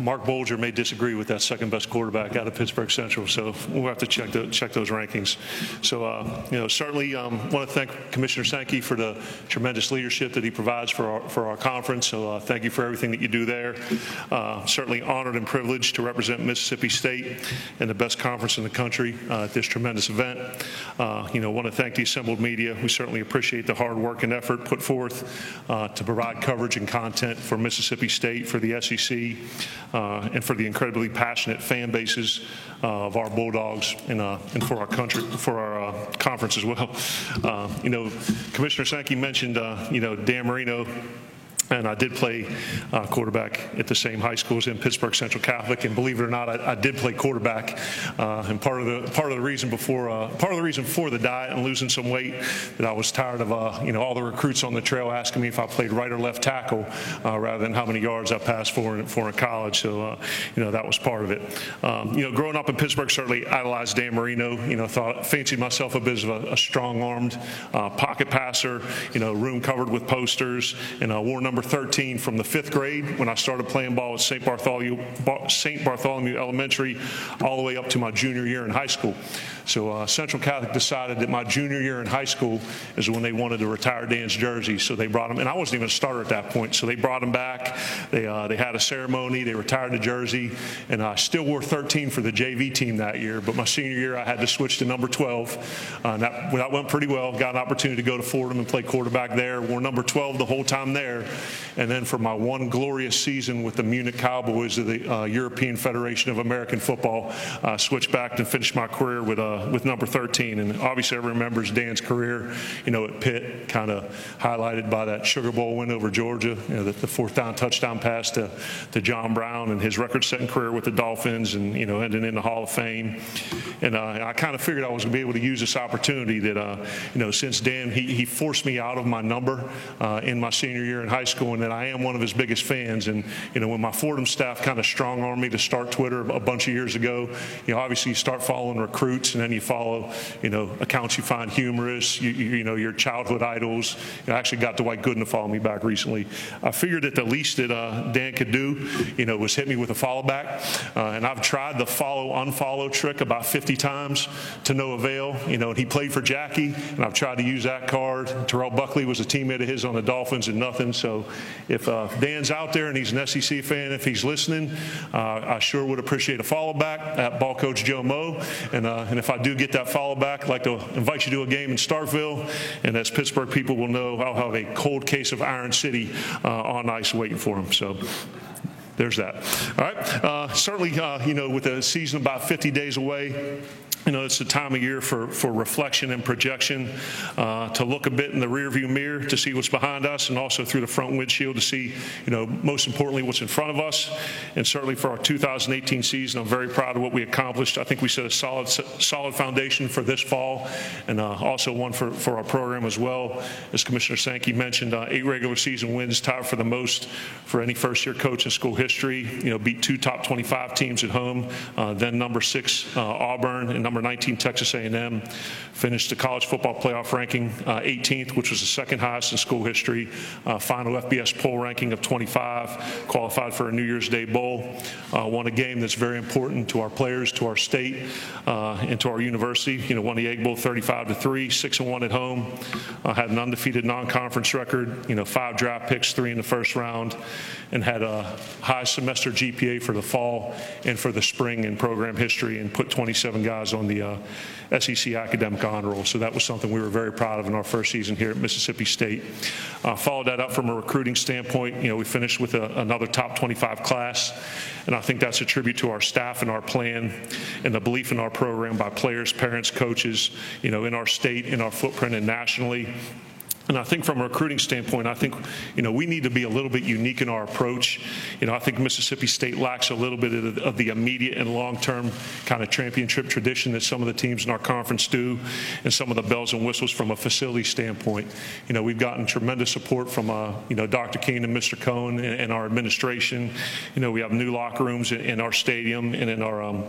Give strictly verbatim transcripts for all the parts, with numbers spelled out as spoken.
Mark Bolger may disagree with that second best quarterback out of Pittsburgh Central, so we'll have to check the, check those rankings. So, uh, you know, certainly um, want to thank Commissioner Sankey for the tremendous leadership that he provides for our, for our conference. So uh, thank you for everything that you do there. Uh, certainly honored and privileged to represent Mississippi State and the best conference in the country uh, at this tremendous event. Uh, you know, want to thank the assembled media. We certainly appreciate the hard work and effort put forth uh, to provide coverage and content for Mississippi State, for the S E C, Uh, and for the incredibly passionate fan bases uh, of our Bulldogs and, uh, and for our country, for our uh, conference as well. Uh, you know, Commissioner Sankey mentioned, uh, you know, Dan Marino. And I did play uh, quarterback at the same high school as in Pittsburgh Central Catholic, and believe it or not, I, I did play quarterback. Uh, and part of the part of the reason before uh, part of the reason for the diet and losing some weight that I was tired of uh, you know all the recruits on the trail asking me if I played right or left tackle uh, rather than how many yards I passed for in, for in college. So uh, you know that was part of it. Um, you know, growing up in Pittsburgh, certainly idolized Dan Marino. You know, thought fancied myself a bit of a, a strong-armed uh, pocket passer. You know, room covered with posters, and uh, wore number thirteen from the fifth grade when I started playing ball at Saint Bartholomew, Saint Bartholomew Elementary, all the way up to my junior year in high school. So uh, Central Catholic decided that my junior year in high school is when they wanted to retire Dan's jersey, so they brought him. And I wasn't even a starter at that point, so they brought him back. They uh, they had a ceremony. They retired the jersey, and I still wore thirteen for the J V team that year. But my senior year, I had to switch to number twelve. Uh, and that, that went pretty well. Got an opportunity to go to Fordham and play quarterback there. Wore number twelve the whole time there. And then for my one glorious season with the Munich Cowboys of the uh, European Federation of American Football, uh, switched back and finished my career with uh, with number thirteen. And obviously, everyone remembers Dan's career, you know, at Pitt, kind of highlighted by that Sugar Bowl win over Georgia, you know, the, the fourth down touchdown pass to, to John Brown and his record-setting career with the Dolphins, and you know, ending in the Hall of Fame. And uh, I kind of figured I was going to be able to use this opportunity that, uh, you know, since Dan he, he forced me out of my number uh, in my senior year in high school. school and that I am one of his biggest fans. And, you know, when my Fordham staff kind of strong-armed me to start Twitter a bunch of years ago, you know, obviously you start following recruits and then you follow, you know, accounts you find humorous, you, you, you know, your childhood idols. You know, I actually got Dwight Gooden to follow me back recently. I figured that the least that uh, Dan could do, you know, was hit me with a follow back. Uh, and I've tried the follow-unfollow trick about fifty times to no avail. You know, and he played for Jackie, and I've tried to use that card. Terrell Buckley was a teammate of his on the Dolphins and nothing. So if uh, Dan's out there and he's an S E C fan, if he's listening, uh, I sure would appreciate a follow back at Ball Coach Joe Moe. And, uh, and if I do get that follow back, I'd like to invite you to a game in Starkville. And as Pittsburgh people will know, I'll have a cold case of Iron City uh, on ice waiting for him. So there's that. All right. Uh, certainly, uh, you know, with the season about fifty days away, you know, it's the time of year for, for reflection and projection, uh, to look a bit in the rearview mirror to see what's behind us and also through the front windshield to see, you know, most importantly, what's in front of us. And certainly for our two thousand eighteen season, I'm very proud of what we accomplished. I think we set a solid solid foundation for this fall and uh, also one for, for our program as well. As Commissioner Sankey mentioned, uh, eight regular season wins, tied for the most for any first-year coach in school history. You know, beat two top twenty-five teams at home, uh, then number six uh, Auburn and number Number nineteen, Texas A and M, finished the college football playoff ranking uh, eighteenth, which was the second highest in school history. Uh, final F B S poll ranking of twenty-five, qualified for a New Year's Day bowl. Uh, won a game that's very important to our players, to our state, uh, and to our university. You know, won the Egg Bowl thirty-five to three, six and one at home. Uh, had an undefeated non-conference record. You know, five draft picks, three in the first round, and had a high semester G P A for the fall and for the spring in program history, and put twenty-seven guys on. on the uh, S E C academic honor roll. So that was something we were very proud of in our first season here at Mississippi State. Uh, followed that up from a recruiting standpoint. You know, we finished with a, another top twenty-five class, and I think that's a tribute to our staff and our plan and the belief in our program by players, parents, coaches, you know, in our state, in our footprint, and nationally. And I think from a recruiting standpoint, I think, you know, we need to be a little bit unique in our approach. You know, I think Mississippi State lacks a little bit of the, of the immediate and long-term kind of championship tradition that some of the teams in our conference do, and some of the bells and whistles from a facility standpoint. You know, we've gotten tremendous support from, uh, you know, Doctor King and Mister Cohn and, and our administration. You know, we have new locker rooms in, in our stadium and in our um,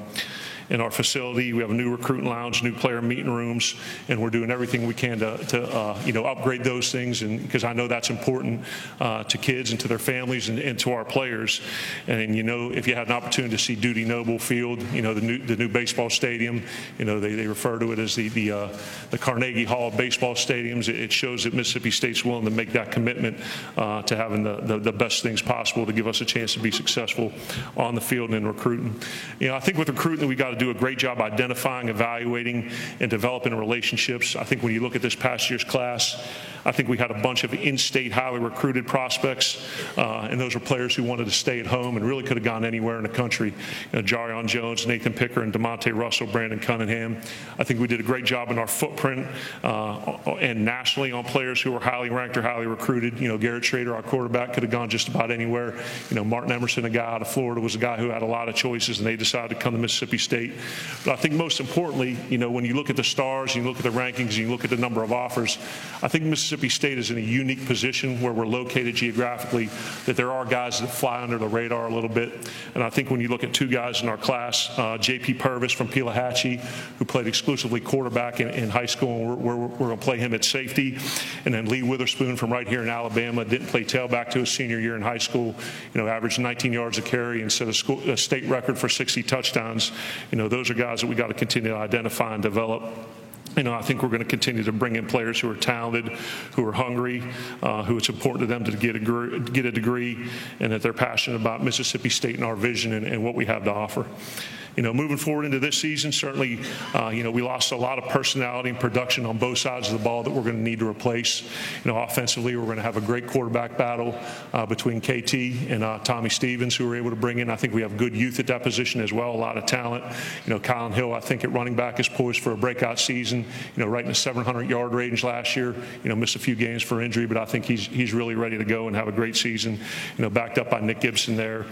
in our facility. We have a new recruiting lounge, new player meeting rooms, and we're doing everything we can to, to uh, you know, upgrade those things, and because I know that's important uh, to kids and to their families and, and to our players. And you know, if you had an opportunity to see Duty Noble Field, you know, the new the new baseball stadium, you know, they, they refer to it as the the, uh, the Carnegie Hall of baseball stadiums. It shows that Mississippi State's willing to make that commitment uh, to having the, the the best things possible to give us a chance to be successful on the field and in recruiting. You know, I think with recruiting, we got to do a great job identifying, evaluating, and developing relationships. I think when you look at this past year's class, I think we had a bunch of in-state highly recruited prospects, uh, and those were players who wanted to stay at home and really could have gone anywhere in the country. You know, Jarion Jones, Nathan Picker, and Demonte Russell, Brandon Cunningham. I think we did a great job in our footprint uh, and nationally on players who were highly ranked or highly recruited. You know, Garrett Schrader, our quarterback, could have gone just about anywhere. You know, Martin Emerson, a guy out of Florida, was a guy who had a lot of choices, and they decided to come to Mississippi State. But I think most importantly, you know, when you look at the stars, you look at the rankings, you look at the number of offers, I think Mississippi State is in a unique position where we're located geographically, that there are guys that fly under the radar a little bit. And I think when you look at two guys in our class, uh, J P Purvis from Pelahatchie, who played exclusively quarterback in, in high school, and we're, we're, we're going to play him at safety. And then Lee Witherspoon from right here in Alabama, didn't play tailback to his senior year in high school, you know, averaged nineteen yards a carry and set a, school, a state record for sixty touchdowns. You know, those are guys that we got to continue to identify and develop. You know, I think we're going to continue to bring in players who are talented, who are hungry, uh, who it's important to them to get a, get a degree, and that they're passionate about Mississippi State and our vision and, and what we have to offer. You know, moving forward into this season, certainly, uh, you know, we lost a lot of personality and production on both sides of the ball that we're going to need to replace. You know, offensively, we're going to have a great quarterback battle uh, between K T and uh, Tommy Stevens, who we're able to bring in. I think we have good youth at that position as well, a lot of talent. You know, Colin Hill, I think, at running back is poised for a breakout season, you know, right in the seven hundred yard range last year. You know, missed a few games for injury, but I think he's he's really ready to go and have a great season, you know, backed up by Nick Gibson there.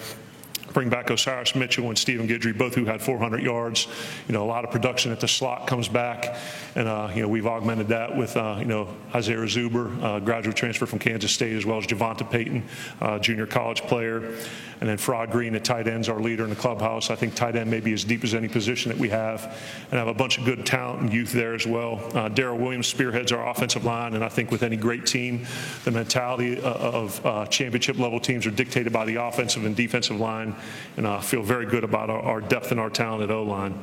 Bring back Osiris Mitchell and Stephen Guidry, both who had four hundred yards. You know, a lot of production at the slot comes back, and uh, you know, we've augmented that with uh, you know, Isaiah Zuber, uh, graduate transfer from Kansas State, as well as Javonta Payton, uh, junior college player, and then Fraud Green at tight ends, our leader in the clubhouse. I think tight end may be as deep as any position that we have, and have a bunch of good talent and youth there as well. Uh, Darrell Williams spearheads our offensive line, and I think with any great team, the mentality of uh, championship level teams are dictated by the offensive and defensive line. And I uh, feel very good about our, our depth and our talent at O-line.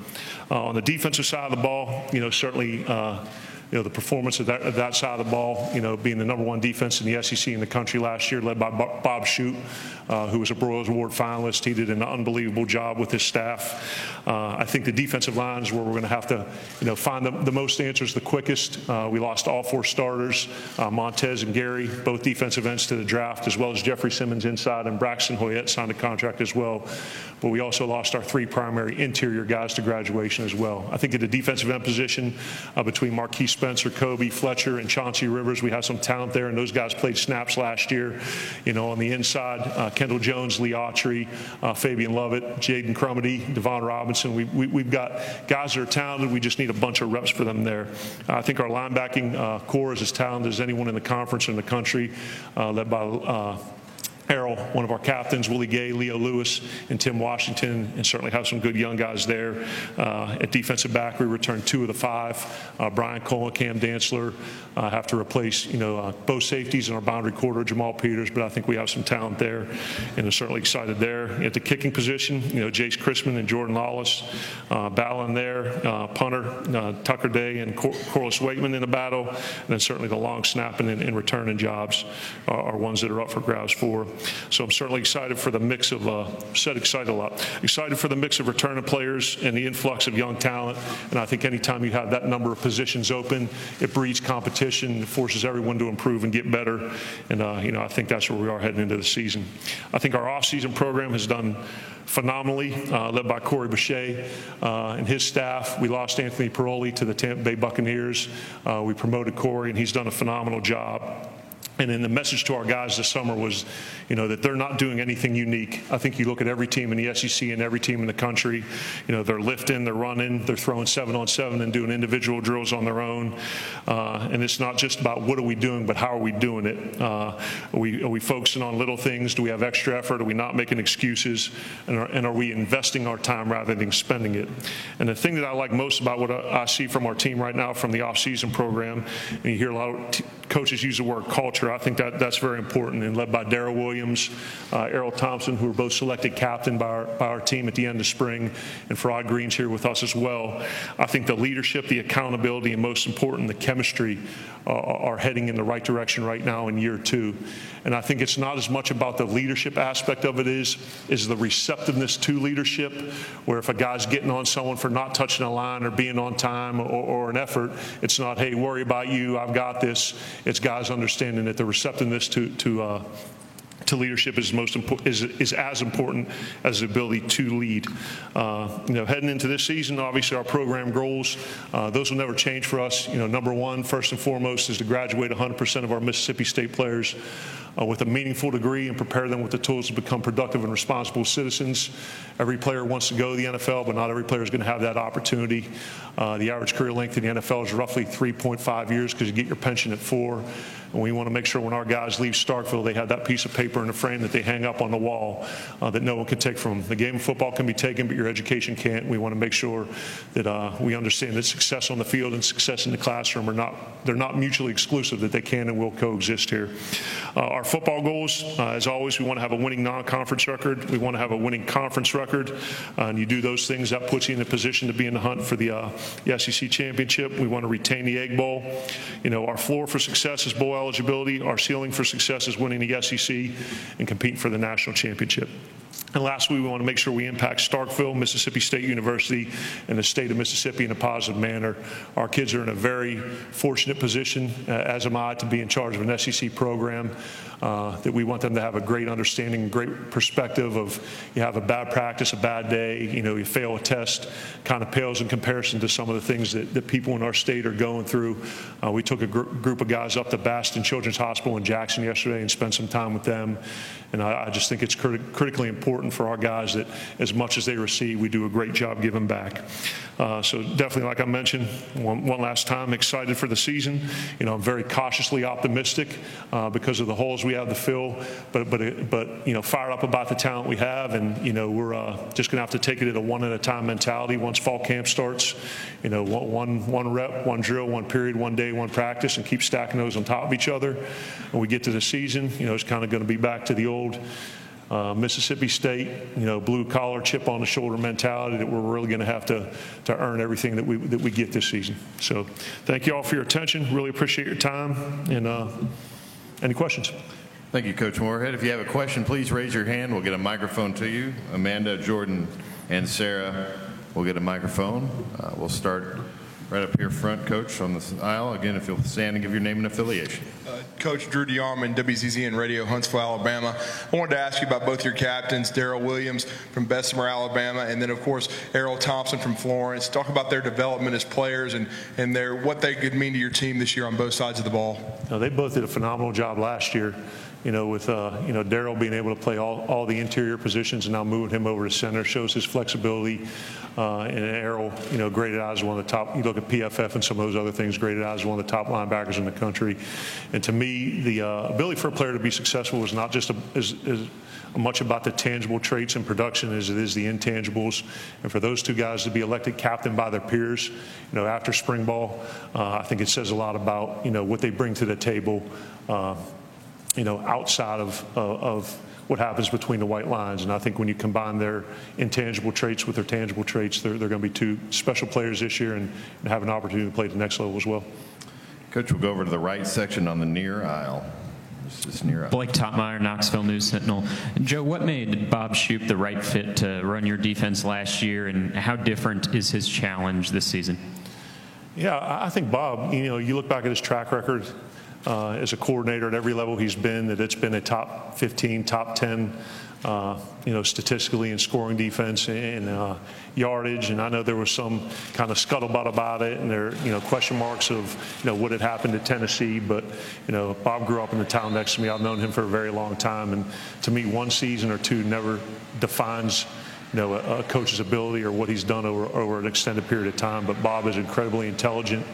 Uh, on the defensive side of the ball, you know, certainly uh, you know, the performance of that, of that side of the ball, you know, being the number one defense in the S E C in the country last year, led by Bob Shoup, uh, who was a Broyles Award finalist. He did an unbelievable job with his staff. Uh, I think the defensive line is where we're going to have to, you know, find the, the most answers the quickest. Uh, we lost all four starters, uh, Montez and Gary, both defensive ends to the draft, as well as Jeffrey Simmons inside, and Braxton Hoyette signed a contract as well. But we also lost our three primary interior guys to graduation as well. I think at the defensive end position, uh, between Marquise Spencer, Kobe, Fletcher, and Chauncey Rivers, we have some talent there, and those guys played snaps last year. You know, on the inside, uh, Kendall Jones, Lee Autry, uh, Fabian Lovett, Jaden Crumity, Devon Robinson. We, we, we've got guys that are talented. We just need a bunch of reps for them there. I think our linebacking uh, corps is as talented as anyone in the conference or in the country, uh, led by uh, Errol, one of our captains, Willie Gay, Leo Lewis, and Tim Washington, and certainly have some good young guys there. Uh, at defensive back, we returned two of the five, uh, Brian Cole and Cam Dantzler. Uh, have to replace, you know, uh, both safeties in our boundary quarter, Jamal Peters, but I think we have some talent there, and are certainly excited there. At the kicking position, you know, Jace Chrisman and Jordan Lawless uh, battling there, uh, punter, uh, Tucker Day, and Cor- Corliss Wakeman in the battle, and then certainly the long snapping and, and returning jobs are, are ones that are up for grabs for. So I'm certainly excited for the mix of, uh, said excited a lot, excited for the mix of returning players and the influx of young talent. And I think anytime you have that number of positions open, it breeds competition, it forces everyone to improve and get better. And, uh, you know, I think that's where we are heading into the season. I think our off-season program has done phenomenally, uh, led by Corey Boucher uh, and his staff. We lost Anthony Paroli to the Tampa Bay Buccaneers. Uh, we promoted Corey, and he's done a phenomenal job. And then the message to our guys this summer was, you know, that they're not doing anything unique. I think you look at every team in the S E C and every team in the country, you know, they're lifting, they're running, they're throwing seven on seven and doing individual drills on their own. Uh, and it's not just about what are we doing, but how are we doing it? Uh, are we, are we focusing on little things? Do we have extra effort? Are we not making excuses? And are, and are we investing our time rather than spending it? And the thing that I like most about what I, I see from our team right now from the offseason program, and you hear a lot of t- coaches use the word culture. I think that that's very important, and led by Darrell Williams, uh, Errol Thompson, who were both selected captain by our, by our team at the end of spring, and Farrad Green's here with us as well. I think the leadership, the accountability, and most important, the chemistry uh, are heading in the right direction right now in year two. And I think it's not as much about the leadership aspect of it is, is the receptiveness to leadership, where if a guy's getting on someone for not touching a line or being on time or, or an effort, it's not, hey, worry about you, I've got this. It's guys understanding that the receptiveness to to uh, to leadership is most important, is is as important as the ability to lead. Uh, you know, heading into this season, obviously our program goals, uh, those will never change for us. You know, number one, first and foremost, is to graduate one hundred percent of our Mississippi State players uh, with a meaningful degree and prepare them with the tools to become productive and responsible citizens. Every player wants to go to the N F L, but not every player is going to have that opportunity. Uh, the average career length in the N F L is roughly three point five years because you get your pension at four. And we want to make sure when our guys leave Starkville, they have that piece of paper in a frame that they hang up on the wall uh, that no one can take from them. The game of football can be taken, but your education can't. We want to make sure that uh, we understand that success on the field and success in the classroom are not, they're not mutually exclusive, that they can and will coexist here. Uh, our football goals, uh, as always, we want to have a winning non-conference record. We want to have a winning conference record. Uh, and you do those things, that puts you in a position to be in the hunt for the, uh, the S E C championship. We want to retain the Egg Bowl. You know, our floor for success is bowl eligibility. Our ceiling for success is winning the S E C and competing for the national championship. And lastly, we want to make sure we impact Starkville, Mississippi State University, and the state of Mississippi in a positive manner. Our kids are in a very fortunate position, uh, as am I, to be in charge of an S E C program, uh, that we want them to have a great understanding, great perspective of, you have a bad practice, a bad day, you know, you fail a test, kind of pales in comparison to some of the things that, that people in our state are going through. Uh, we took a gr- group of guys up to Baston Children's Hospital in Jackson yesterday and spent some time with them. And I, I just think it's crit- critically important for our guys that as much as they receive, we do a great job giving back. Uh, so definitely, like I mentioned, one, one last time, excited for the season. You know, I'm very cautiously optimistic uh, because of the holes we have to fill, but, but, but you know, fired up about the talent we have, and, you know, we're uh, just going to have to take it at a one-at-a-time mentality once fall camp starts. You know, one, one rep, one drill, one period, one day, one practice, and keep stacking those on top of each other. When we get to the season, you know, it's kind of going to be back to the old Uh, Mississippi State, you know, blue-collar, chip-on-the-shoulder mentality that we're really going to have to to earn everything that we that we get this season. So thank you all for your attention. Really appreciate your time. And uh, any questions? Thank you, Coach Moorhead. If you have a question, please raise your hand. We'll get a microphone to you. Amanda, Jordan, and Sarah will get a microphone. Uh, we'll start right up here front, Coach, on the aisle. Again, if you'll stand and give your name and affiliation. Uh, Coach Drew DeArmond, W Z Z N Radio, Huntsville, Alabama. I wanted to ask you about both your captains, Darrell Williams from Bessemer, Alabama, and then, of course, Errol Thompson from Florence. Talk about their development as players and, and their what they could mean to your team this year on both sides of the ball. No, they both did a phenomenal job last year. You know, with uh, you know, Darrell being able to play all, all the interior positions and now moving him over to center shows his flexibility. Uh, and Errol, you know, graded out as one of the top. You look at P F F and some of those other things, graded out as one of the top linebackers in the country. And to me, the uh, ability for a player to be successful is not just a, is, is much about the tangible traits and production as it is the intangibles. And for those two guys to be elected captain by their peers, you know, after spring ball, uh, I think it says a lot about, you know, what they bring to the table. Uh, you know, outside of, uh, of what happens between the white lines. And I think when you combine their intangible traits with their tangible traits, they're, they're going to be two special players this year and, and have an opportunity to play at the next level as well. Coach, we'll go over to the right section on the near aisle. This is near aisle. Blake Topmeyer, Knoxville News Sentinel. Joe, what made Bob Shoop the right fit to run your defense last year, and how different is his challenge this season? Yeah, I think Bob, you know, you look back at his track record, Uh, as a coordinator at every level he's been, that it's been a top fifteen, top ten uh, you know, statistically in scoring defense and uh, yardage. And I know there was some kind of scuttlebutt about it, and there, you know, question marks of, you know, would it happen to Tennessee? But, you know, Bob grew up in the town next to me. I've known him for a very long time. And to me, one season or two never defines, you know, a, a coach's ability or what he's done over, over an extended period of time. But Bob is incredibly intelligent.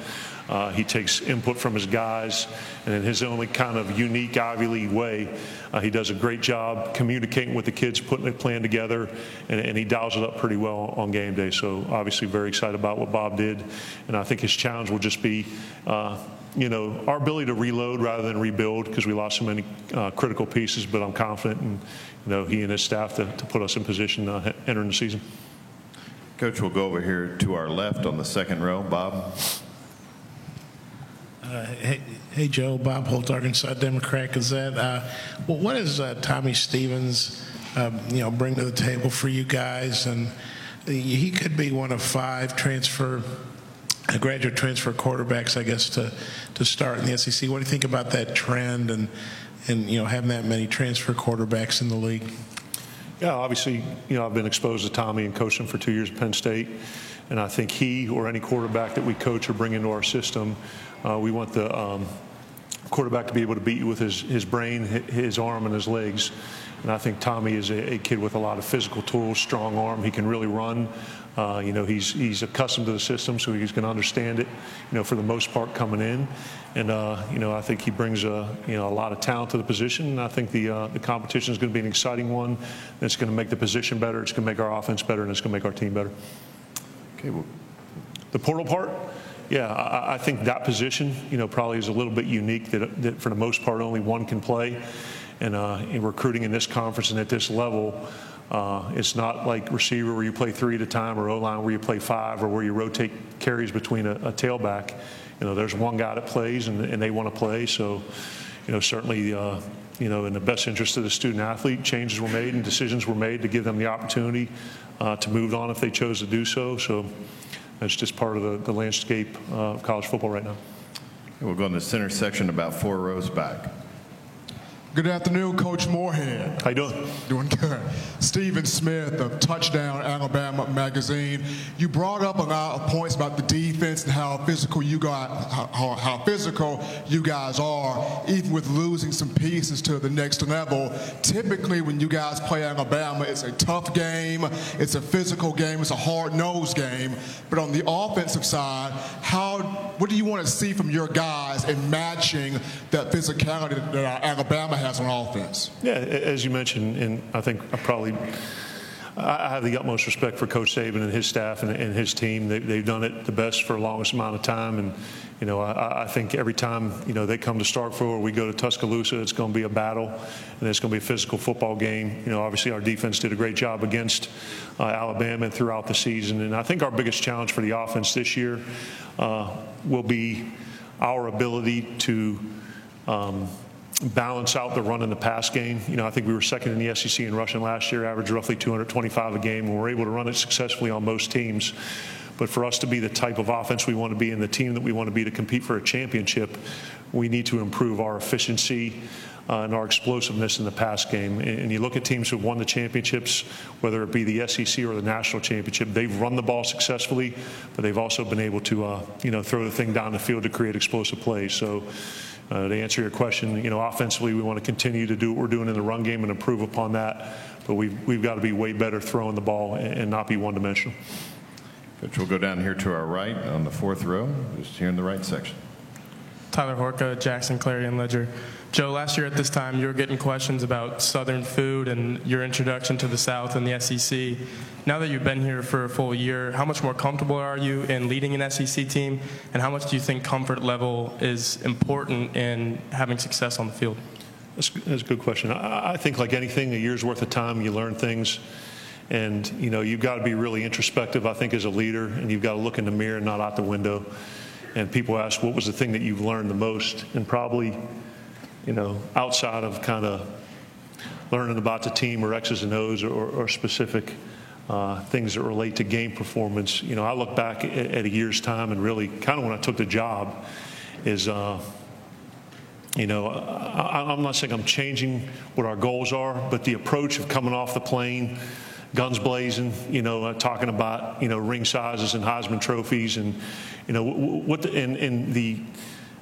Uh, he takes input from his guys, and in his only kind of unique Ivy League way, uh, he does a great job communicating with the kids, putting a plan together, and, and he dials it up pretty well on game day. So obviously very excited about what Bob did, and I think his challenge will just be, uh, you know, our ability to reload rather than rebuild, because we lost so many uh, critical pieces, but I'm confident in, you know, he and his staff to, to put us in position uh, entering the season. Coach, we'll go over here to our left on the second row. Bob. Uh, hey, hey, Joe. Bob Holt, Arkansas Democrat Gazette. Uh, well, what does uh, Tommy Stevens, um, you know, bring to the table for you guys? And he could be one of five transfer, uh, graduate transfer quarterbacks, I guess, to to start in the S E C. What do you think about that trend and and you know, having that many transfer quarterbacks in the league? Yeah, obviously, you know, I've been exposed to Tommy and coached him for two years at Penn State, and I think he or any quarterback that we coach or bring into our system, Uh, we want the um, quarterback to be able to beat you with his, his brain, his arm, and his legs. And I think Tommy is a, a kid with a lot of physical tools, strong arm. He can really run. Uh, you know, he's he's accustomed to the system, so he's going to understand it, you know, for the most part coming in. And, uh, you know, I think he brings, a, you know, a lot of talent to the position. And I think the, uh, the competition is going to be an exciting one. And it's going to make the position better. It's going to make our offense better, and it's going to make our team better. Okay. Well, the portal part? Yeah, I, I think that position, you know, probably is a little bit unique that, that for the most part only one can play. And uh, in recruiting in this conference and at this level, uh, it's not like receiver where you play three at a time, or O-line where you play five, or where you rotate carries between a, a tailback. You know, there's one guy that plays, and, and they want to play. So, you know, certainly, uh, you know, in the best interest of the student athlete, changes were made and decisions were made to give them the opportunity uh, to move on if they chose to do so. So. That's just part of the, the landscape uh, of college football right now. We'll go in the center section about four rows back. Good afternoon, Coach Moorhead. How you doing? Doing good. Stephen Smith of Touchdown Alabama Magazine. You brought up a lot of points about the defense and how physical you got, how, how physical you guys are, even with losing some pieces to the next level. Typically, when you guys play Alabama, it's a tough game, it's a physical game, it's a hard-nosed game. But on the offensive side, how, what do you want to see from your guys in matching that physicality that Alabama has on offense? Yeah, as you mentioned, and I think I probably. I have the utmost respect for Coach Saban and his staff and, and his team. They, they've done it the best for the longest amount of time. And, you know, I, I think every time, you know, they come to Starkville or we go to Tuscaloosa, it's going to be a battle, and it's going to be a physical football game. You know, obviously our defense did a great job against uh, Alabama throughout the season. And I think our biggest challenge for the offense this year uh, will be our ability to um, – balance out the run in the pass game. You know, I think we were second in the S E C in rushing last year, averaged roughly two hundred twenty-five a game, and we were able to run it successfully on most teams. But for us to be the type of offense we want to be and the team that we want to be to compete for a championship, we need to improve our efficiency uh, and our explosiveness in the pass game. And, and you look at teams who have won the championships, whether it be the S E C or the national championship, they've run the ball successfully, but they've also been able to, uh, you know, throw the thing down the field to create explosive plays. So. Uh, to answer your question, you know, offensively, we want to continue to do what we're doing in the run game and improve upon that. But we've, we've got to be way better throwing the ball and, and not be one-dimensional. Coach, we'll go down here to our right on the fourth row, just here in the right section. Tyler Horka, Jackson, Clarion Ledger. Joe, last year at this time, you were getting questions about Southern food and your introduction to the South and the S E C. Now that you've been here for a full year, how much more comfortable are you in leading an S E C team, and how much do you think comfort level is important in having success on the field? That's, that's a good question. I, I think, like anything, a year's worth of time, you learn things. And, you know, you've got to be really introspective, I think, as a leader, and you've got to look in the mirror and not out the window. And people ask, what was the thing that you've learned the most? And probably, you know, outside of kind of learning about the team or X's and O's or, or specific uh, things that relate to game performance, you know, I look back at, at a year's time, and really kind of when I took the job is, uh, You know, I, I'm not saying I'm changing what our goals are, but the approach of coming off the plane, guns blazing, you know, uh, talking about, you know, ring sizes and Heisman trophies and, you know, what the, and, and the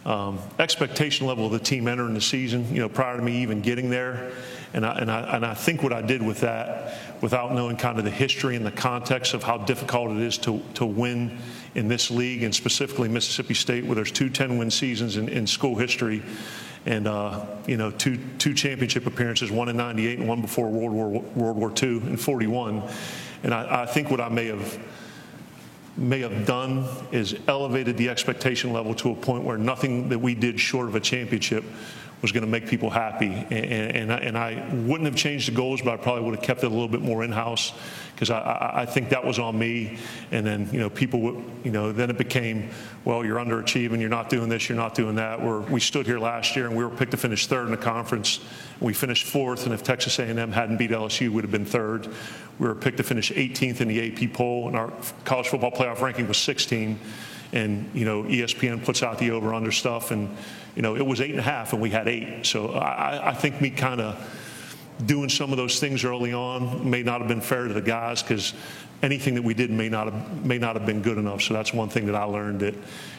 um, expectation level of the team entering the season, you know, prior to me even getting there. And I, and I, and I think what I did with that, without knowing kind of the history and the context of how difficult it is to, to win in this league, and specifically Mississippi State, where there's two ten-win seasons in, in school history, and uh, you know, two two championship appearances, one in ninety-eight and one before World War World War Two in forty-one. And I, I think what I may have may have done is elevated the expectation level to a point where nothing that we did short of a championship was going to make people happy. And, and, and, I, and I wouldn't have changed the goals, but I probably would have kept it a little bit more in-house, because I, I, I think that was on me. And then, you know, people would, you know, then it became, well, you're underachieving, you're not doing this, you're not doing that. We're, we stood here last year and we were picked to finish third in the conference. We finished fourth, and if Texas A and M hadn't beat L S U, we would have been third. We were picked to finish eighteenth in the A P poll, and our college football playoff ranking was sixteen. And, you know, E S P N puts out the over-under stuff, and, you know, it was eight and a half, and we had eight. So I, I think me kind of doing some of those things early on may not have been fair to the guys, because anything that we did may not have, may not have been good enough. So that's one thing that I learned, that,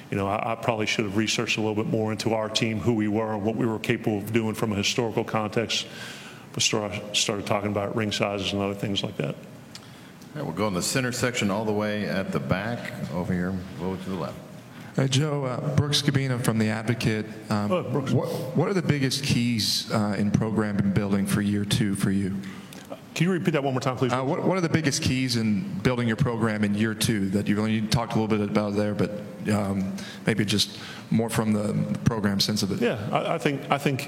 you know, I, I probably should have researched a little bit more into our team, who we were, and what we were capable of doing from a historical context. But start, started talking about ring sizes and other things like that. Right, we'll go in the center section all the way at the back over here, over to the left. Uh, Joe, uh, Brooks Cabina from The Advocate. Um, oh, Brooks. What, what are the biggest keys uh, in program building for year two for you? Can you repeat that one more time, please? Uh, what, what are the biggest keys in building your program in year two that you've only talked a little bit about there, but um, maybe just more from the program sense of it? Yeah, I, I think I think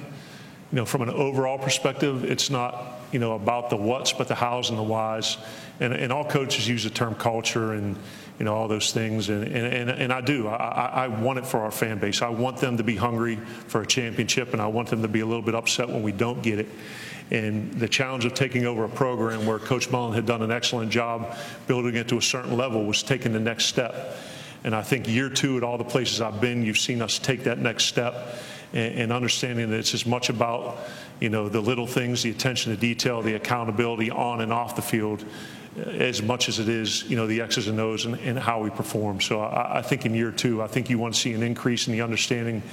you know, from an overall perspective, it's not, you know, about the what's, but the hows and the whys. And, and all coaches use the term culture and, you know, all those things. And, and, and, and I do. I, I want it for our fan base. I want them to be hungry for a championship, and I want them to be a little bit upset when we don't get it. And the challenge of taking over a program where Coach Mullen had done an excellent job building it to a certain level was taking the next step. And I think year two, at all the places I've been, you've seen us take that next step. And understanding that it's as much about, you know, the little things, the attention to detail, the accountability on and off the field, as much as it is, you know, the X's and O's and, and how we perform. So I, I think in year two, I think you want to see an increase in the understanding,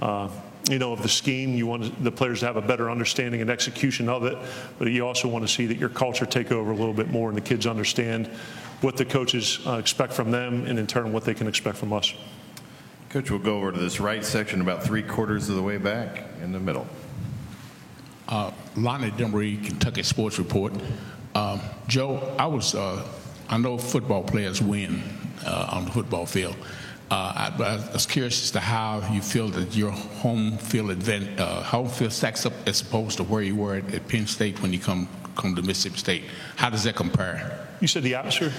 uh, you know, of the scheme. You want the players to have a better understanding and execution of it, but you also want to see that your culture take over a little bit more, and the kids understand what the coaches uh, expect from them, and in turn what they can expect from us. Coach, we'll go over to this right section, about three-quarters of the way back in the middle. Uh, Lonnie Demery, Kentucky Sports Report. Um, Joe, I was, uh, I know football players win uh, on the football field. Uh, I, I was curious as to how you feel that your home field advantage, uh, home field stacks up as opposed to where you were at, at Penn State when you come, come to Mississippi State. How does that compare? You said the atmosphere?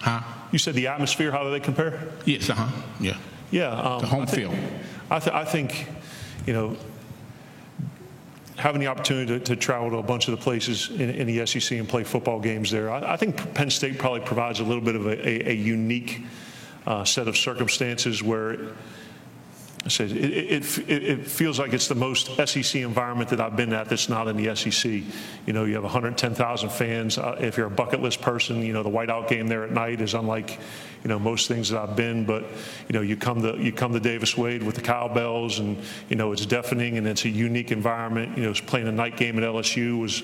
Huh? You said the atmosphere, how do they compare? Yes, uh-huh, yeah. Yeah, um, the home I think, field. I, th- I think, you know, having the opportunity to, to travel to a bunch of the places in, in the S E C and play football games there, I, I think Penn State probably provides a little bit of a, a, a unique uh, set of circumstances where it, it, it, it feels like it's the most S E C environment that I've been at that's not in the S E C. You know, you have one hundred ten thousand fans. Uh, if you're a bucket list person, you know, the whiteout game there at night is unlike, you know, most things that I've been, but, you know, you come to you come to Davis Wade with the cowbells, and, you know, it's deafening, and it's a unique environment. You know, playing a night game at L S U was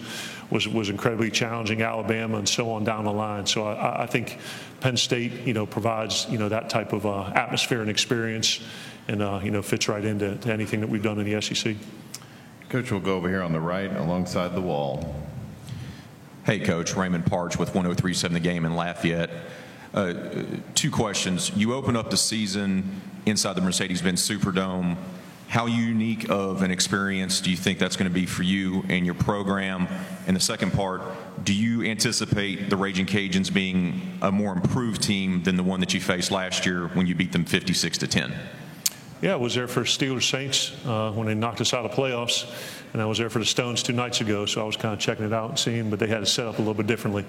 was was incredibly challenging, Alabama, and so on down the line. So I, I think Penn State, you know, provides, you know, that type of uh, atmosphere and experience, and uh, you know, fits right into to anything that we've done in the S E C. Coach, we'll go over here on the right, alongside the wall. Hey, Coach, Raymond Parch with one oh three point seven The Game in Lafayette. Uh, two questions. You open up the season inside the Mercedes-Benz Superdome. How unique of an experience do you think that's going to be for you and your program? And the second part, do you anticipate the Ragin' Cajuns being a more improved team than the one that you faced last year when you beat them fifty-six to ten? Yeah, I was there for Steelers Saints uh, when they knocked us out of the playoffs, and I was there for the Stones two nights ago, so I was kind of checking it out and seeing, but they had it set up a little bit differently.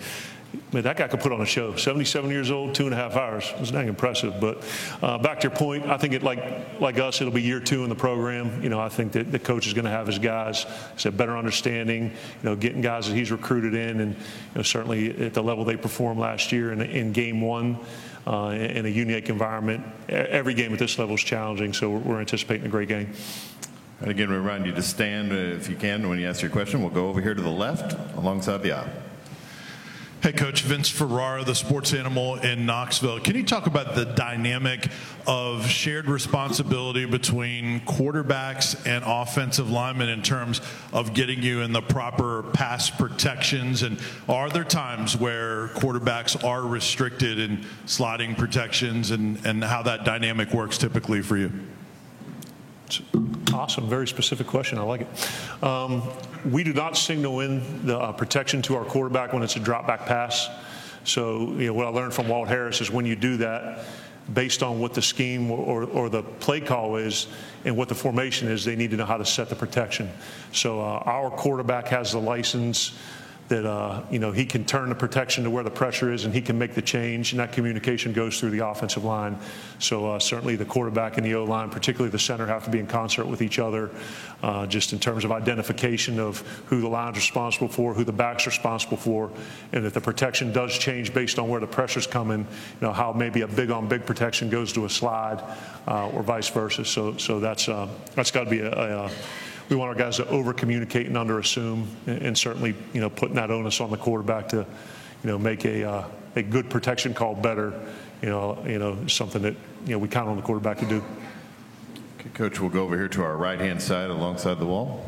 Man, that guy could put on a show. seventy-seven years old, two and a half hours. It was dang impressive. But uh, back to your point, I think it like like us, it'll be year two in the program. You know, I think that the coach is going to have his guys, it's a better understanding, you know, getting guys that he's recruited in, and you know, certainly at the level they performed last year in, in game one. Uh, in a unique environment. Every game at this level is challenging, so we're anticipating a great game. And again, we remind you to stand if you can when you ask your question. We'll go over here to the left alongside the aisle. Hey, Coach, Vince Ferrara, the sports animal in Knoxville. Can you talk about the dynamic of shared responsibility between quarterbacks and offensive linemen in terms of getting you in the proper pass protections? And are there times where quarterbacks are restricted in sliding protections, and, and how that dynamic works typically for you? Awesome. Very specific question. I like it. Um, we do not signal in the uh, protection to our quarterback when it's a drop back pass. So, you know, what I learned from Walt Harris is when you do that, based on what the scheme or, or the play call is and what the formation is, they need to know how to set the protection. So uh, our quarterback has the license that, uh, you know, he can turn the protection to where the pressure is, and he can make the change, and that communication goes through the offensive line. So uh, certainly the quarterback and the O-line, particularly the center, have to be in concert with each other uh, just in terms of identification of who the line's responsible for, who the back's responsible for, and if the protection does change based on where the pressure's coming, you know, how maybe a big-on-big protection goes to a slide uh, or vice versa. So, so that's, uh, that's got to be a, a, a we want our guys to over-communicate and under-assume, and certainly, you know, putting that onus on the quarterback to, you know, make a uh, a good protection call better, you know, you know, something that, you know, we count on the quarterback to do. Okay, Coach, we'll go over here to our right-hand side alongside the wall.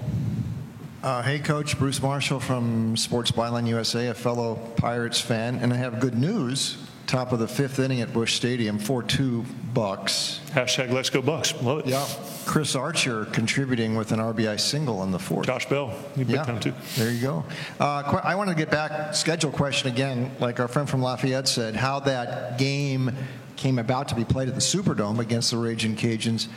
Uh, hey, Coach, Bruce Marshall from Sports Byline U S A, a fellow Pirates fan, and I have good news. Top of the fifth inning at Busch Stadium, four two Bucks. Hashtag let's go Bucks. Love it. Yeah. Chris Archer contributing with an R B I single in the fourth. Josh Bell, you big time too. There you go. Uh, I want to get back schedule question again. Like our friend from Lafayette said, how that game came about to be played at the Superdome against the Ragin' Cajuns,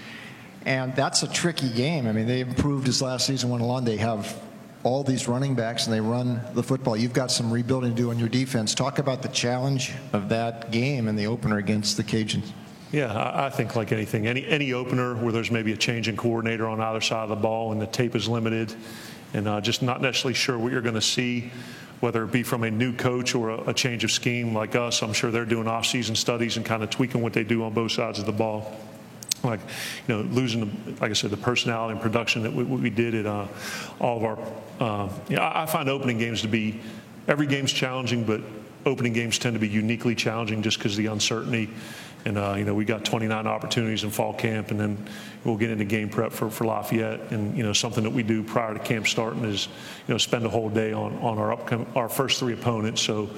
and that's a tricky game. I mean, they improved as last season went along. They have all these running backs, and they run the football. You've got some rebuilding to do on your defense. Talk about the challenge of that game and the opener against the Cajuns. Yeah, I think like anything, any any opener where there's maybe a change in coordinator on either side of the ball and the tape is limited, and uh, just not necessarily sure what you're going to see, whether it be from a new coach or a, a change of scheme like us. I'm sure they're doing off-season studies and kind of tweaking what they do on both sides of the ball. Like, you know, losing, the, like I said, the personality and production that we, we did at uh, all of our, uh, you know, I find opening games to be, every game's challenging, but opening games tend to be uniquely challenging just because of the uncertainty. And, uh, you know, we got twenty-nine opportunities in fall camp, and then we'll get into game prep for, for Lafayette. And, you know, something that we do prior to camp starting is, you know, spend a whole day on, on our, upcoming, our first three opponents. So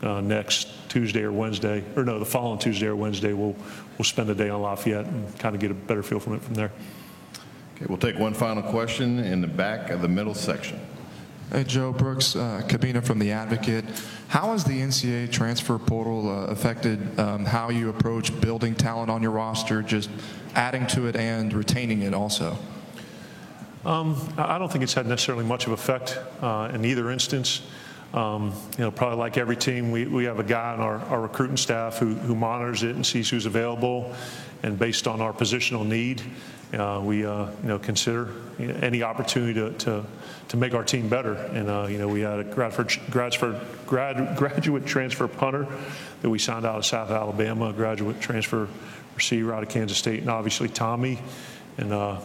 uh, next Tuesday or Wednesday, or no, the following Tuesday or Wednesday, we'll We'll spend a day on Lafayette and kind of get a better feel from it from there. Okay, we'll take one final question in the back of the middle section. Hey, Joe Brooks, uh, Cabina from The Advocate. How has the N C A A transfer portal uh, affected um, how you approach building talent on your roster, just adding to it and retaining it also? Um, I don't think it's had necessarily much of an effect uh, in either instance. Um, you know, probably like every team, we, we have a guy on our, our recruiting staff who, who monitors it and sees who's available, and based on our positional need, uh, we uh, you know, consider you know, any opportunity to, to to make our team better. And uh, you know, we had a Gradford, Gradford, grad, graduate transfer punter that we signed out of South Alabama, a graduate transfer receiver out of Kansas State, and obviously Tommy. And uh,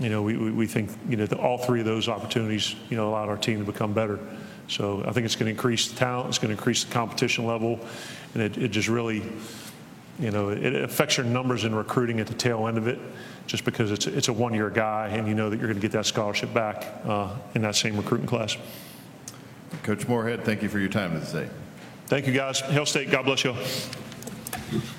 you know, we, we think you know the, all three of those opportunities you know allowed our team to become better. So I think it's going to increase the talent, it's going to increase the competition level, and it, it just really, you know, it affects your numbers in recruiting at the tail end of it, just because it's, it's a one-year guy, and you know that you're going to get that scholarship back uh, in that same recruiting class. Coach Moorhead, thank you for your time today. Thank you, guys. Hail State, God bless you all.